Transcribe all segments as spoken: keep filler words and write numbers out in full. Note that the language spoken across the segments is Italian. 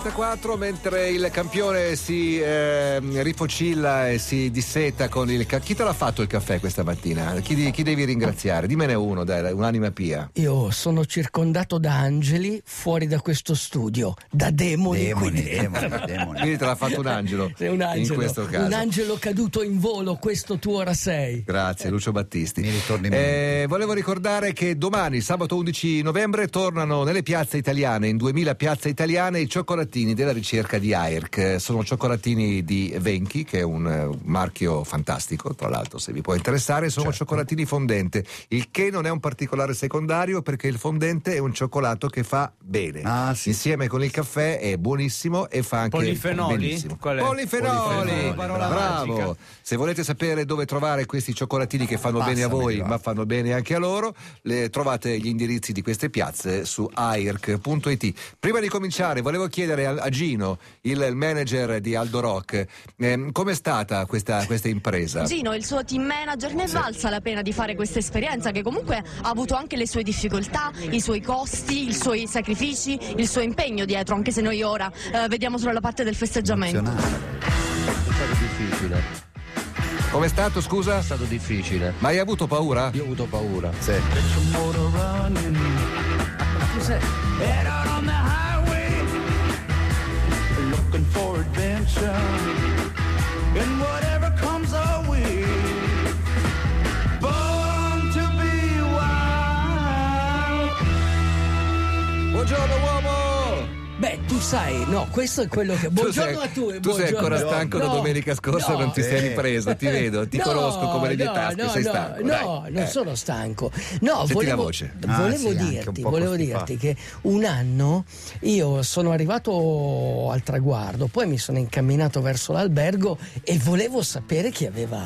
sette e trentaquattro, mentre il campione si eh, rifocilla e si disseta con il... Chi te l'ha fatto il caffè questa mattina? Chi, chi devi ringraziare? Dimmene uno, dai, un'anima pia. Io sono circondato da angeli fuori da questo studio, da demoni. Demoni, quindi... demoni, demoni. Quindi te l'ha fatto un angelo, sei un angelo in questo caso. Un angelo caduto in volo, questo tu ora sei. Grazie, Lucio Battisti. Mi ritorni in eh, volevo ricordare che domani, sabato undici novembre, tornano nelle piazze italiane, in duemila piazze italiane, i cioccolatini della ricerca di A I R C. Sono cioccolatini di Venchi, che è un marchio fantastico, tra l'altro, se vi può interessare. Sono certo. Cioccolatini fondente, il che non è un particolare secondario, perché il fondente è un cioccolato che fa bene. Ah, sì. Insieme con il caffè è buonissimo e fa anche polifenoli? Benissimo. Qual è? Polifenoli, polifenoli, bravo. Magica. Se volete sapere dove trovare questi cioccolatini che fanno Passa, bene a voi, ma fanno bene anche a loro, le trovate gli indirizzi di queste piazze su A I R C punto I T. Prima di cominciare volevo chiedere a Gino, il manager di Aldo Rock, ehm, com'è stata questa, questa impresa? Gino, il suo team manager, ne valsa la pena di fare questa esperienza, che comunque ha avuto anche le sue difficoltà, i suoi costi, i suoi sacrifici, il suo impegno dietro, anche se noi ora eh, vediamo solo la parte del festeggiamento. È stato difficile. Com'è stato, scusa? È stato difficile. Ma hai avuto paura? Io ho avuto paura, sì. Buongiorno, uomo! Beh, tu sai, no, questo è quello che... Buongiorno tu sei, a tu. Tu buongiorno. Sei ancora stanco da no, domenica scorsa, no, non ti sei ripreso, ti vedo, ti no, conosco come le mie no, tasche, no, sei stanco. No, dai. Non eh. sono stanco. No, senti, volevo, la voce. volevo ah, dirti, sì, volevo dirti che un anno io sono arrivato al traguardo, poi mi sono incamminato verso l'albergo e volevo sapere chi aveva,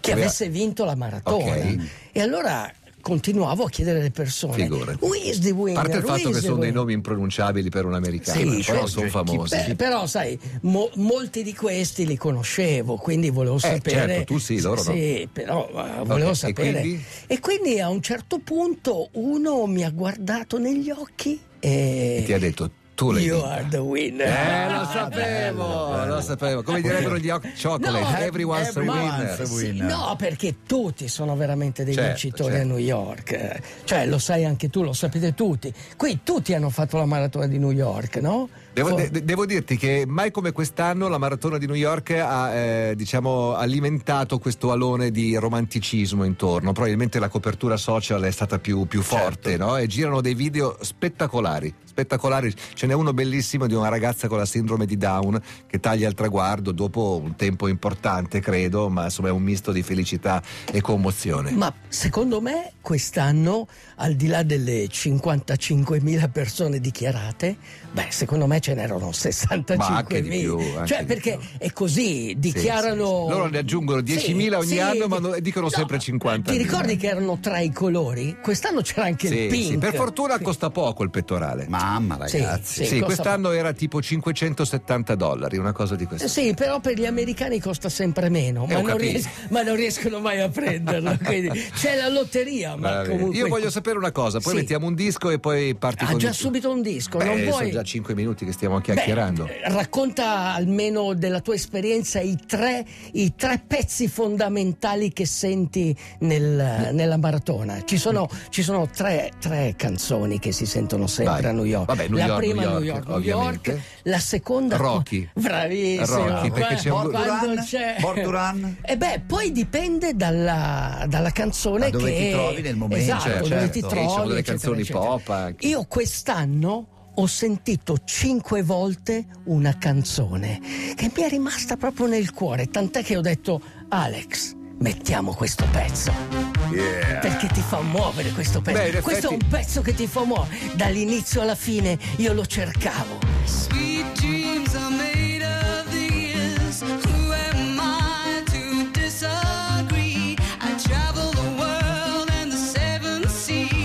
chi aveva... avesse vinto la maratona. Okay. E allora... continuavo a chiedere alle persone. Who is the winner? A parte il fatto che sono dei nomi impronunciabili per un americano, sì, però cioè, sono famosi. Beh, però sai, mo, molti di questi li conoscevo, quindi volevo eh, sapere. Certo, tu sì, loro no. Sì, però uh, volevo okay, sapere. E quindi? e quindi a un certo punto uno mi ha guardato negli occhi e, e ti ha detto: You vinta. Are the winner. Eh, lo sapevo, bello, bello. lo sapevo. Come direbbero gli Chocolate, no, everyone's every winner. Winner. Sì, no, perché tutti sono veramente dei certo, vincitori certo. a New York. Cioè, lo sai anche tu, lo sapete tutti. Qui tutti hanno fatto la maratona di New York, no? Devo, For... de- devo dirti che mai come quest'anno la maratona di New York ha eh, diciamo alimentato questo alone di romanticismo intorno. Probabilmente la copertura social è stata più, più forte, certo. no? E girano dei video spettacolari, spettacolari. Ce n'è uno bellissimo di una ragazza con la sindrome di Down che taglia il traguardo dopo un tempo importante, credo, ma insomma è un misto di felicità e commozione. Ma secondo me quest'anno, al di là delle cinquantacinquemila persone dichiarate, beh, secondo me ce n'erano sessantacinquemila, cioè perché più. È così, dichiarano... Sì, sì, sì. Loro ne aggiungono diecimila sì, ogni sì, anno, ma no, dicono no, sempre cinquantamila. Ti ricordi che erano tra i colori? Quest'anno c'era anche sì, il pink. Sì, per fortuna sì. costa poco il pettorale. Mamma ragazzi. Sì, sì, sì quest'anno poco. Era tipo cinquecentosettanta dollari, una cosa di questo. Sì, però per gli americani costa sempre meno, ma non, ries- ma non riescono mai a prenderlo. Quindi c'è la lotteria, ma comunque... Io voglio sapere una cosa, poi sì. mettiamo un disco e poi parti ah, con... Ah, già il... subito un disco, Beh, non vuoi... già cinque minuti che stiamo chiacchierando. Beh, racconta almeno della tua esperienza i tre, i tre pezzi fondamentali che senti nel, nella maratona. Ci sono, ci sono tre, tre canzoni che si sentono sempre Vai. a New York. Vabbè, New la York, prima New York, New York, New York la seconda Rocky. Bravissimo. Rocky, perché c'è un... Duran, c'è... Duran. E beh, poi dipende dalla, dalla canzone dove che ti trovi nel momento, esatto, certo. dove ti trovi, diciamo delle eccetera, canzoni eccetera. Pop. Anche. Io quest'anno ho sentito cinque volte una canzone che mi è rimasta proprio nel cuore, tant'è che ho detto: Alex, mettiamo questo pezzo, yeah. perché ti fa muovere questo pezzo. Beh, questo effetti... è un pezzo che ti fa muovere dall'inizio alla fine, io lo cercavo. Sweet dreams are made of these. Who am I to disagree? I travel the world and the seven seas.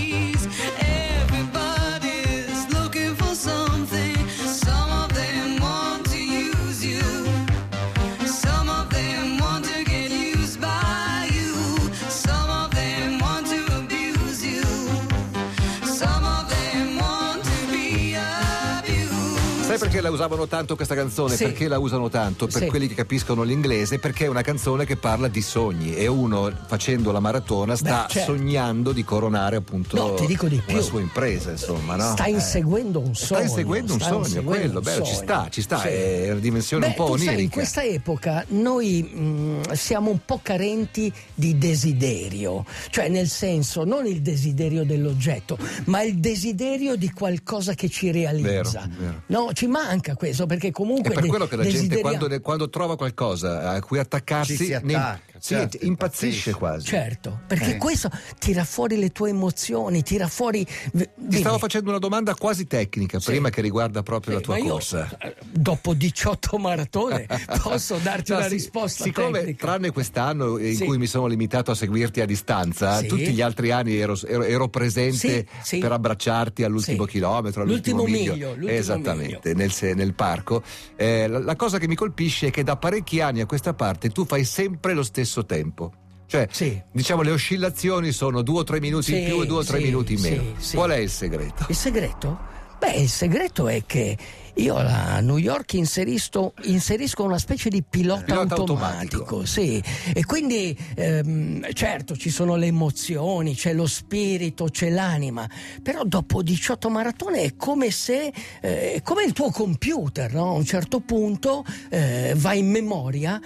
sai perché la usavano tanto questa canzone? Sì. Perché la usano tanto? Per sì. quelli che capiscono l'inglese, perché è una canzone che parla di sogni e uno facendo la maratona sta Beh, certo. sognando di coronare appunto no, ti dico di più. la sua impresa, insomma, no? Sta inseguendo un sogno. Sta inseguendo un sta sogno, inseguendo quello, un bello, sogno. ci sta, ci sta, sì. è una dimensione Beh, un po' onirica. Sai, in questa epoca noi mh, siamo un po' carenti di desiderio, cioè nel senso non il desiderio dell'oggetto, ma il desiderio di qualcosa che ci realizza. Vero, vero. No, ci manca questo, perché comunque è per de- quello che la gente quando, quando trova qualcosa a cui attaccarsi ci si attacca, ne, certo, sì, impazzisce quasi. Certo, perché eh. questo tira fuori le tue emozioni, tira fuori. Ti Dimmi. stavo facendo una domanda quasi tecnica sì. prima che riguarda proprio sì, la tua corsa. Io, dopo diciotto maratone posso darti no, una sì, risposta siccome tecnica. Tranne quest'anno in sì. cui mi sono limitato a seguirti a distanza, sì. tutti gli altri anni ero, ero, ero presente sì, per sì. abbracciarti all'ultimo sì. chilometro, all'ultimo l'ultimo miglio, miglio l'ultimo esattamente miglio. Nel, nel parco. Eh, la, la cosa che mi colpisce è che da parecchi anni a questa parte tu fai sempre lo stesso tempo. Cioè, sì. diciamo, le oscillazioni sono due o tre minuti sì, in più e due o tre sì, minuti in meno. Sì, sì. Qual è il segreto? Il segreto? Beh, il segreto è che io a New York inserisco, inserisco una specie di pilota, pilota automatico, automatico, sì. E quindi ehm, certo ci sono le emozioni, c'è lo spirito, c'è l'anima, però dopo diciotto maratone è come se eh, è come il tuo computer, no? A un certo punto eh, va in memoria.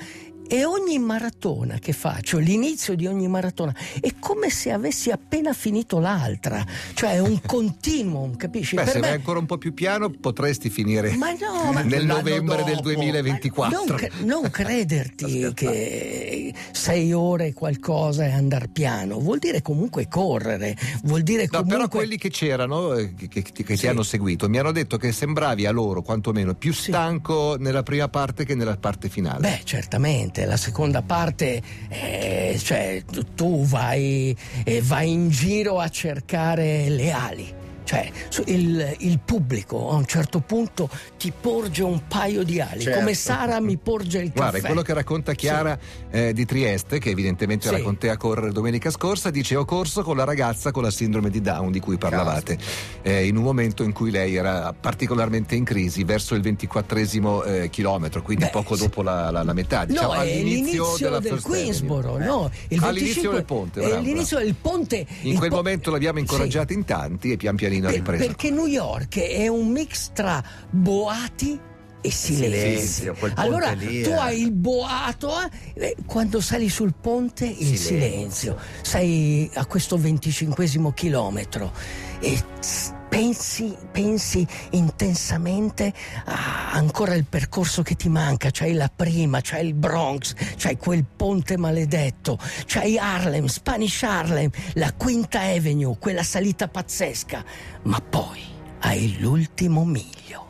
E ogni maratona che faccio, l'inizio di ogni maratona, è come se avessi appena finito l'altra. Cioè è un continuum, capisci? Beh, per se me... vai ancora un po' più piano potresti finire ma no, ma nel novembre dopo. del duemilaventiquattro. Non, cre- non crederti che sei ore e qualcosa e andar piano. Vuol dire comunque correre, vuol dire comunque... No, però quelli che c'erano, che, che, che sì. ti hanno seguito, mi hanno detto che sembravi a loro, quantomeno, più stanco sì. nella prima parte che nella parte finale. Beh, certamente. La seconda parte eh, cioè tu vai, eh, vai in giro a cercare le ali, cioè il, il pubblico a un certo punto ti porge un paio di ali, certo. come Sara mi porge il caffè. Guarda, è quello che racconta Chiara sì. eh, di Trieste, che evidentemente sì. era con te a correre domenica scorsa. Dice: ho corso con la ragazza con la sindrome di Down di cui parlavate eh, in un momento in cui lei era particolarmente in crisi verso il ventiquattresimo eh, chilometro, quindi Beh, poco sì. dopo la, la, la metà, diciamo, no, all'inizio, all'inizio della del Queensboro no, il venticinque, all'inizio del ponte è l'inizio del ponte in quel po- momento l'abbiamo incoraggiata sì. in tanti e pian pianino ripresa. Perché New York è un mix tra boati e silenzio, silenzio. Allora lì, eh. tu hai il boato, eh, quando sali sul ponte il silenzio, silenzio. Sei a questo venticinquesimo chilometro e pensi, pensi intensamente a ancora il percorso che ti manca, c'hai la prima, c'hai il Bronx, c'hai quel ponte maledetto, c'hai Harlem, Spanish Harlem, la Quinta Avenue, quella salita pazzesca, ma poi hai l'ultimo miglio.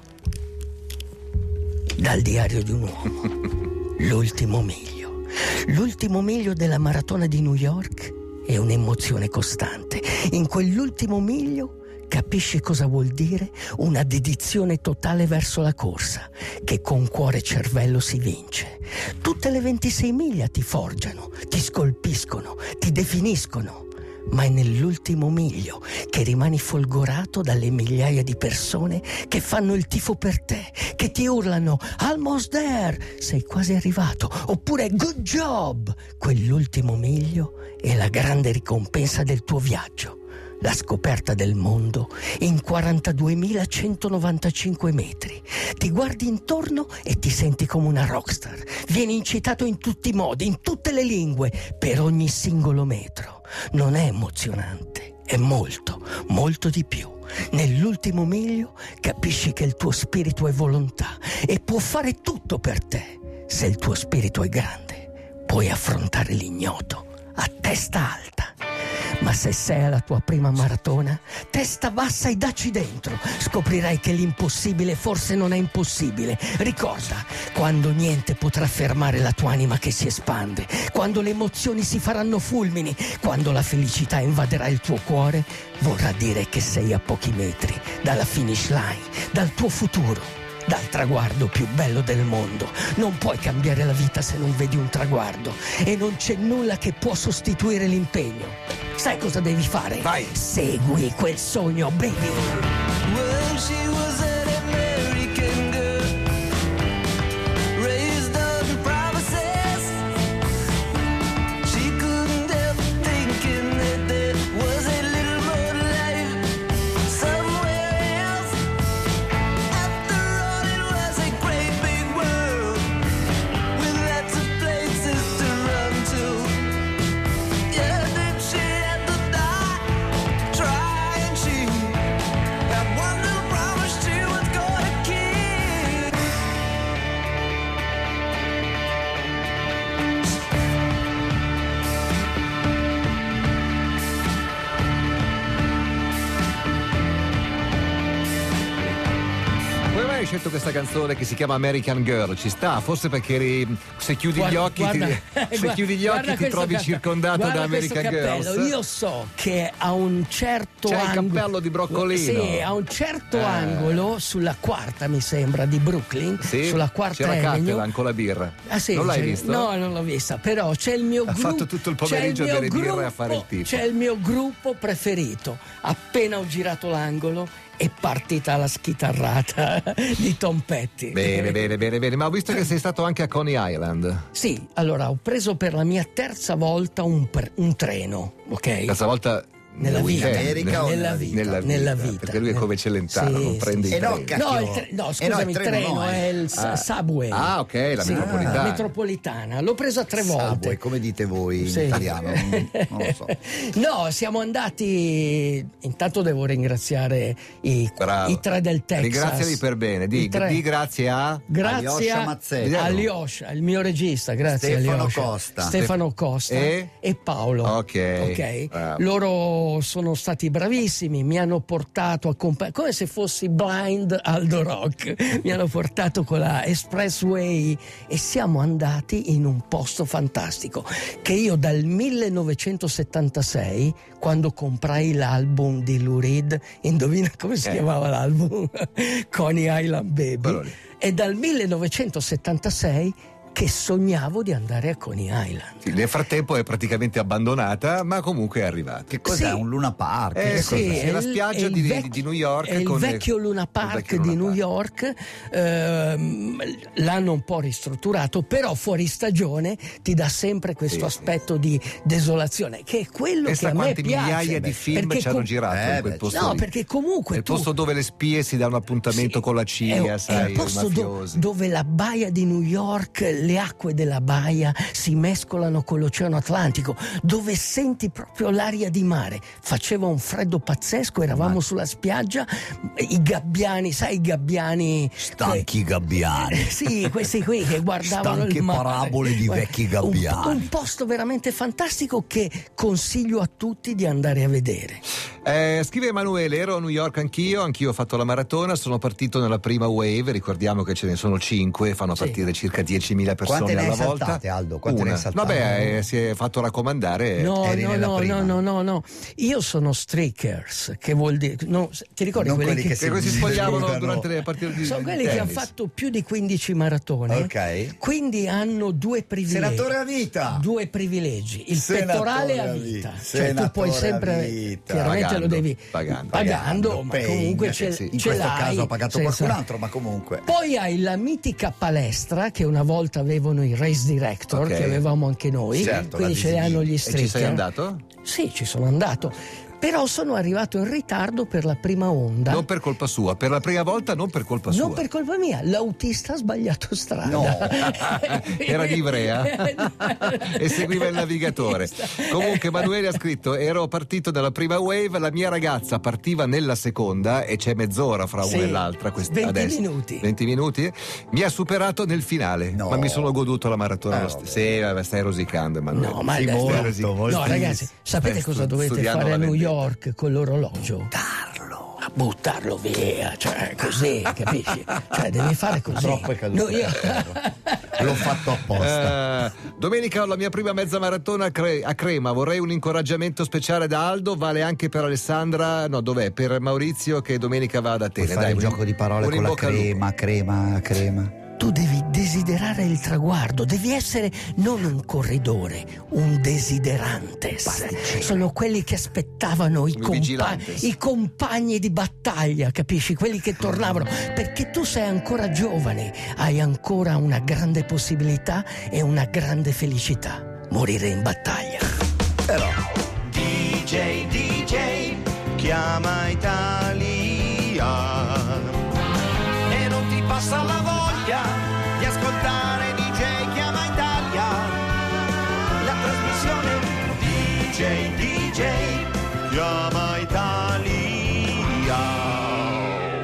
Dal diario di un uomo, l'ultimo miglio, l'ultimo miglio della maratona di New York è un'emozione costante. In quell'ultimo miglio capisci cosa vuol dire una dedizione totale verso la corsa, che con cuore e cervello si vince. Tutte le ventisei miglia ti forgiano, ti scolpiscono, ti definiscono, ma è nell'ultimo miglio che rimani folgorato dalle migliaia di persone che fanno il tifo per te, che ti urlano almost there, sei quasi arrivato, oppure good job. Quell'ultimo miglio è la grande ricompensa del tuo viaggio, la scoperta del mondo in quarantaduemilacentonovantacinque metri. Ti guardi intorno e ti senti come una rockstar. Vieni incitato in tutti i modi, in tutte le lingue, per ogni singolo metro. Non è emozionante, è molto, molto di più. Nell'ultimo miglio capisci che il tuo spirito è volontà e può fare tutto per te. Se il tuo spirito è grande, puoi affrontare l'ignoto a testa alta. Ma se sei alla tua prima maratona, testa bassa e dacci dentro. Scoprirai che l'impossibile forse non è impossibile. Ricorda, quando niente potrà fermare la tua anima che si espande, quando le emozioni si faranno fulmini, quando la felicità invaderà il tuo cuore, vorrà dire che sei a pochi metri dalla finish line, dal tuo futuro, dal traguardo più bello del mondo. Non puoi cambiare la vita se non vedi un traguardo, e non c'è nulla che può sostituire l'impegno. Sai cosa devi fare? Vai. Segui quel sogno, baby. hai scelto questa canzone che si chiama American Girl? Ci sta, forse perché eri, se chiudi guarda, gli occhi guarda, ti, se guarda, chiudi gli occhi ti trovi cap- circondato da American Girls. Io so che a un certo c'è angolo, il cappello di broccolino. Sì, a un certo eh. angolo sulla quarta, mi sembra, di Brooklyn, sì, sulla quarta c'era Catalan con la birra. Ah, sì, non l'hai vista? No, non l'ho vista, però c'è il mio ha gruppo. Ha fatto tutto il pomeriggio delle birre a fare il tipo. C'è il mio gruppo preferito. Appena ho girato l'angolo è partita la schitarrata di Tom Petty. Bene, bene, bene, bene. Ma ho visto che sei stato anche a Coney Island. Sì, allora ho preso per la mia terza volta un, pre- un treno, ok? Terza volta nella vita. America, nella, vita, nella, vita, nella, vita, nella vita, perché lui è come Celentano, sì, non prende sì, il treno. No, il tre, no, scusami, no, il treno, treno no, è il ah, subway. Ah, ok, la sì, metropolitana. La metropolitana. L'ho presa tre volte. Subway, come dite voi sì. in italiano? Non lo so. No, siamo andati. Intanto devo ringraziare i, i tre del Texas. Ringraziali per bene. Di, di grazie a Alyosha Mazzelli. Alyosha, il mio regista, grazie a Stefano Costa. Stefano Costa e, e Paolo. Ok. okay. Loro sono stati bravissimi, mi hanno portato a compa- come se fossi blind Aldo Rock, mi hanno portato con la Expressway e siamo andati in un posto fantastico che io dal millenovecentosettantasei, quando comprai l'album di Lou Reed, indovina come si eh. chiamava l'album? Coney Island Baby. Parole. E dal millenovecentosettantasei che sognavo di andare a Coney Island. Sì, nel frattempo è praticamente abbandonata, ma comunque è arrivata. Che cos'è? Sì. Un Luna Park? Eh, sì, è la spiaggia di, vec- di New York. È il con vecchio le... Luna Park vecchio di Luna New Park. York. Ehm, l'hanno un po' ristrutturato, però fuori stagione ti dà sempre questo sì, aspetto sì. di desolazione, che è quello Pensa che a me piace. Pensa quante migliaia di film ci hanno com- girato eh, in quel posto No, lì. Perché comunque il tu... posto dove le spie si dà un appuntamento sì, con la C I A, è, sai, è il posto do- dove la baia di New York, le acque della baia si mescolano con l'Oceano Atlantico, dove senti proprio l'aria di mare. Faceva un freddo pazzesco, eravamo ma... sulla spiaggia, i gabbiani, sai i gabbiani stanchi que... gabbiani sì, questi qui che guardavano stanche il mare, parabole di vecchi gabbiani, un, un posto veramente fantastico che consiglio a tutti di andare a vedere. Eh, scrive Emanuele: ero a New York anch'io, anch'io ho fatto la maratona, sono partito nella prima wave, ricordiamo che ce ne sono cinque, fanno partire sì. circa diecimila persone quante alla volta. Saltate, Aldo? Quante ne hai saltate? Vabbè, eh, si è fatto raccomandare. No, eri no, nella no, prima. no, no, no, io sono streakers, che vuol dire no, ti ricordi non quelli, quelli che, che, che si spogliavano durante le partite di sono quelli tennis. Che hanno fatto più di quindici maratone, okay. Quindi hanno due privilegi. Senatore a vita. Due privilegi, il senatore pettorale a vita, senatore cioè tu puoi sempre chiaramente lo devi pagando, pagando, pagando ma comunque paying, ce, sì, in ce questo l'hai, caso ha pagato senza... qualcun altro, ma comunque poi hai la mitica palestra che una volta avevano i race director, okay. Che avevamo anche noi, certo, quindi ce li hanno gli streaker. E ci sei andato? Sì, ci sono andato, però sono arrivato in ritardo per la prima onda. Non per colpa sua, per la prima volta non per colpa non sua. Non per colpa mia, l'autista ha sbagliato strada. No, era di Ivrea e seguiva il navigatore. Comunque Emanuele ha scritto: ero partito dalla prima wave, la mia ragazza partiva nella seconda e c'è mezz'ora fra sì, una e l'altra. Quest- venti adesso. minuti. venti minuti? Mi ha superato nel finale, no. ma mi sono goduto la maratona. Ah, lo st- sì, stai rosicando Emanuele. No, ma sì, molto, stai rosic- molto, no ragazzi, sapete stai cosa stu- dovete fare a New York? York con l'orologio buttarlo a buttarlo via, cioè così capisci, cioè devi fare così. Troppo è caduto, no, io... l'ho fatto apposta. Uh, domenica ho la mia prima mezza maratona a, Cre- a Crema, vorrei un incoraggiamento speciale da Aldo, vale anche per Alessandra, no dov'è, per Maurizio che domenica va ad Atene. Dai, un gioco di parole con la crema, crema, crema. Tu devi desiderare il traguardo, devi essere non un corridore, un desiderantes. Pasticcere. Sono quelli che aspettavano i, compa- i compagni di battaglia, capisci? Quelli che tornavano, perché tu sei ancora giovane, hai ancora una grande possibilità e una grande felicità, morire in battaglia. Però D J, D J, chiama Italia e non ti passa la voglia di ascoltare D J Chiama Italia, la trasmissione D J D J Chiama Italia.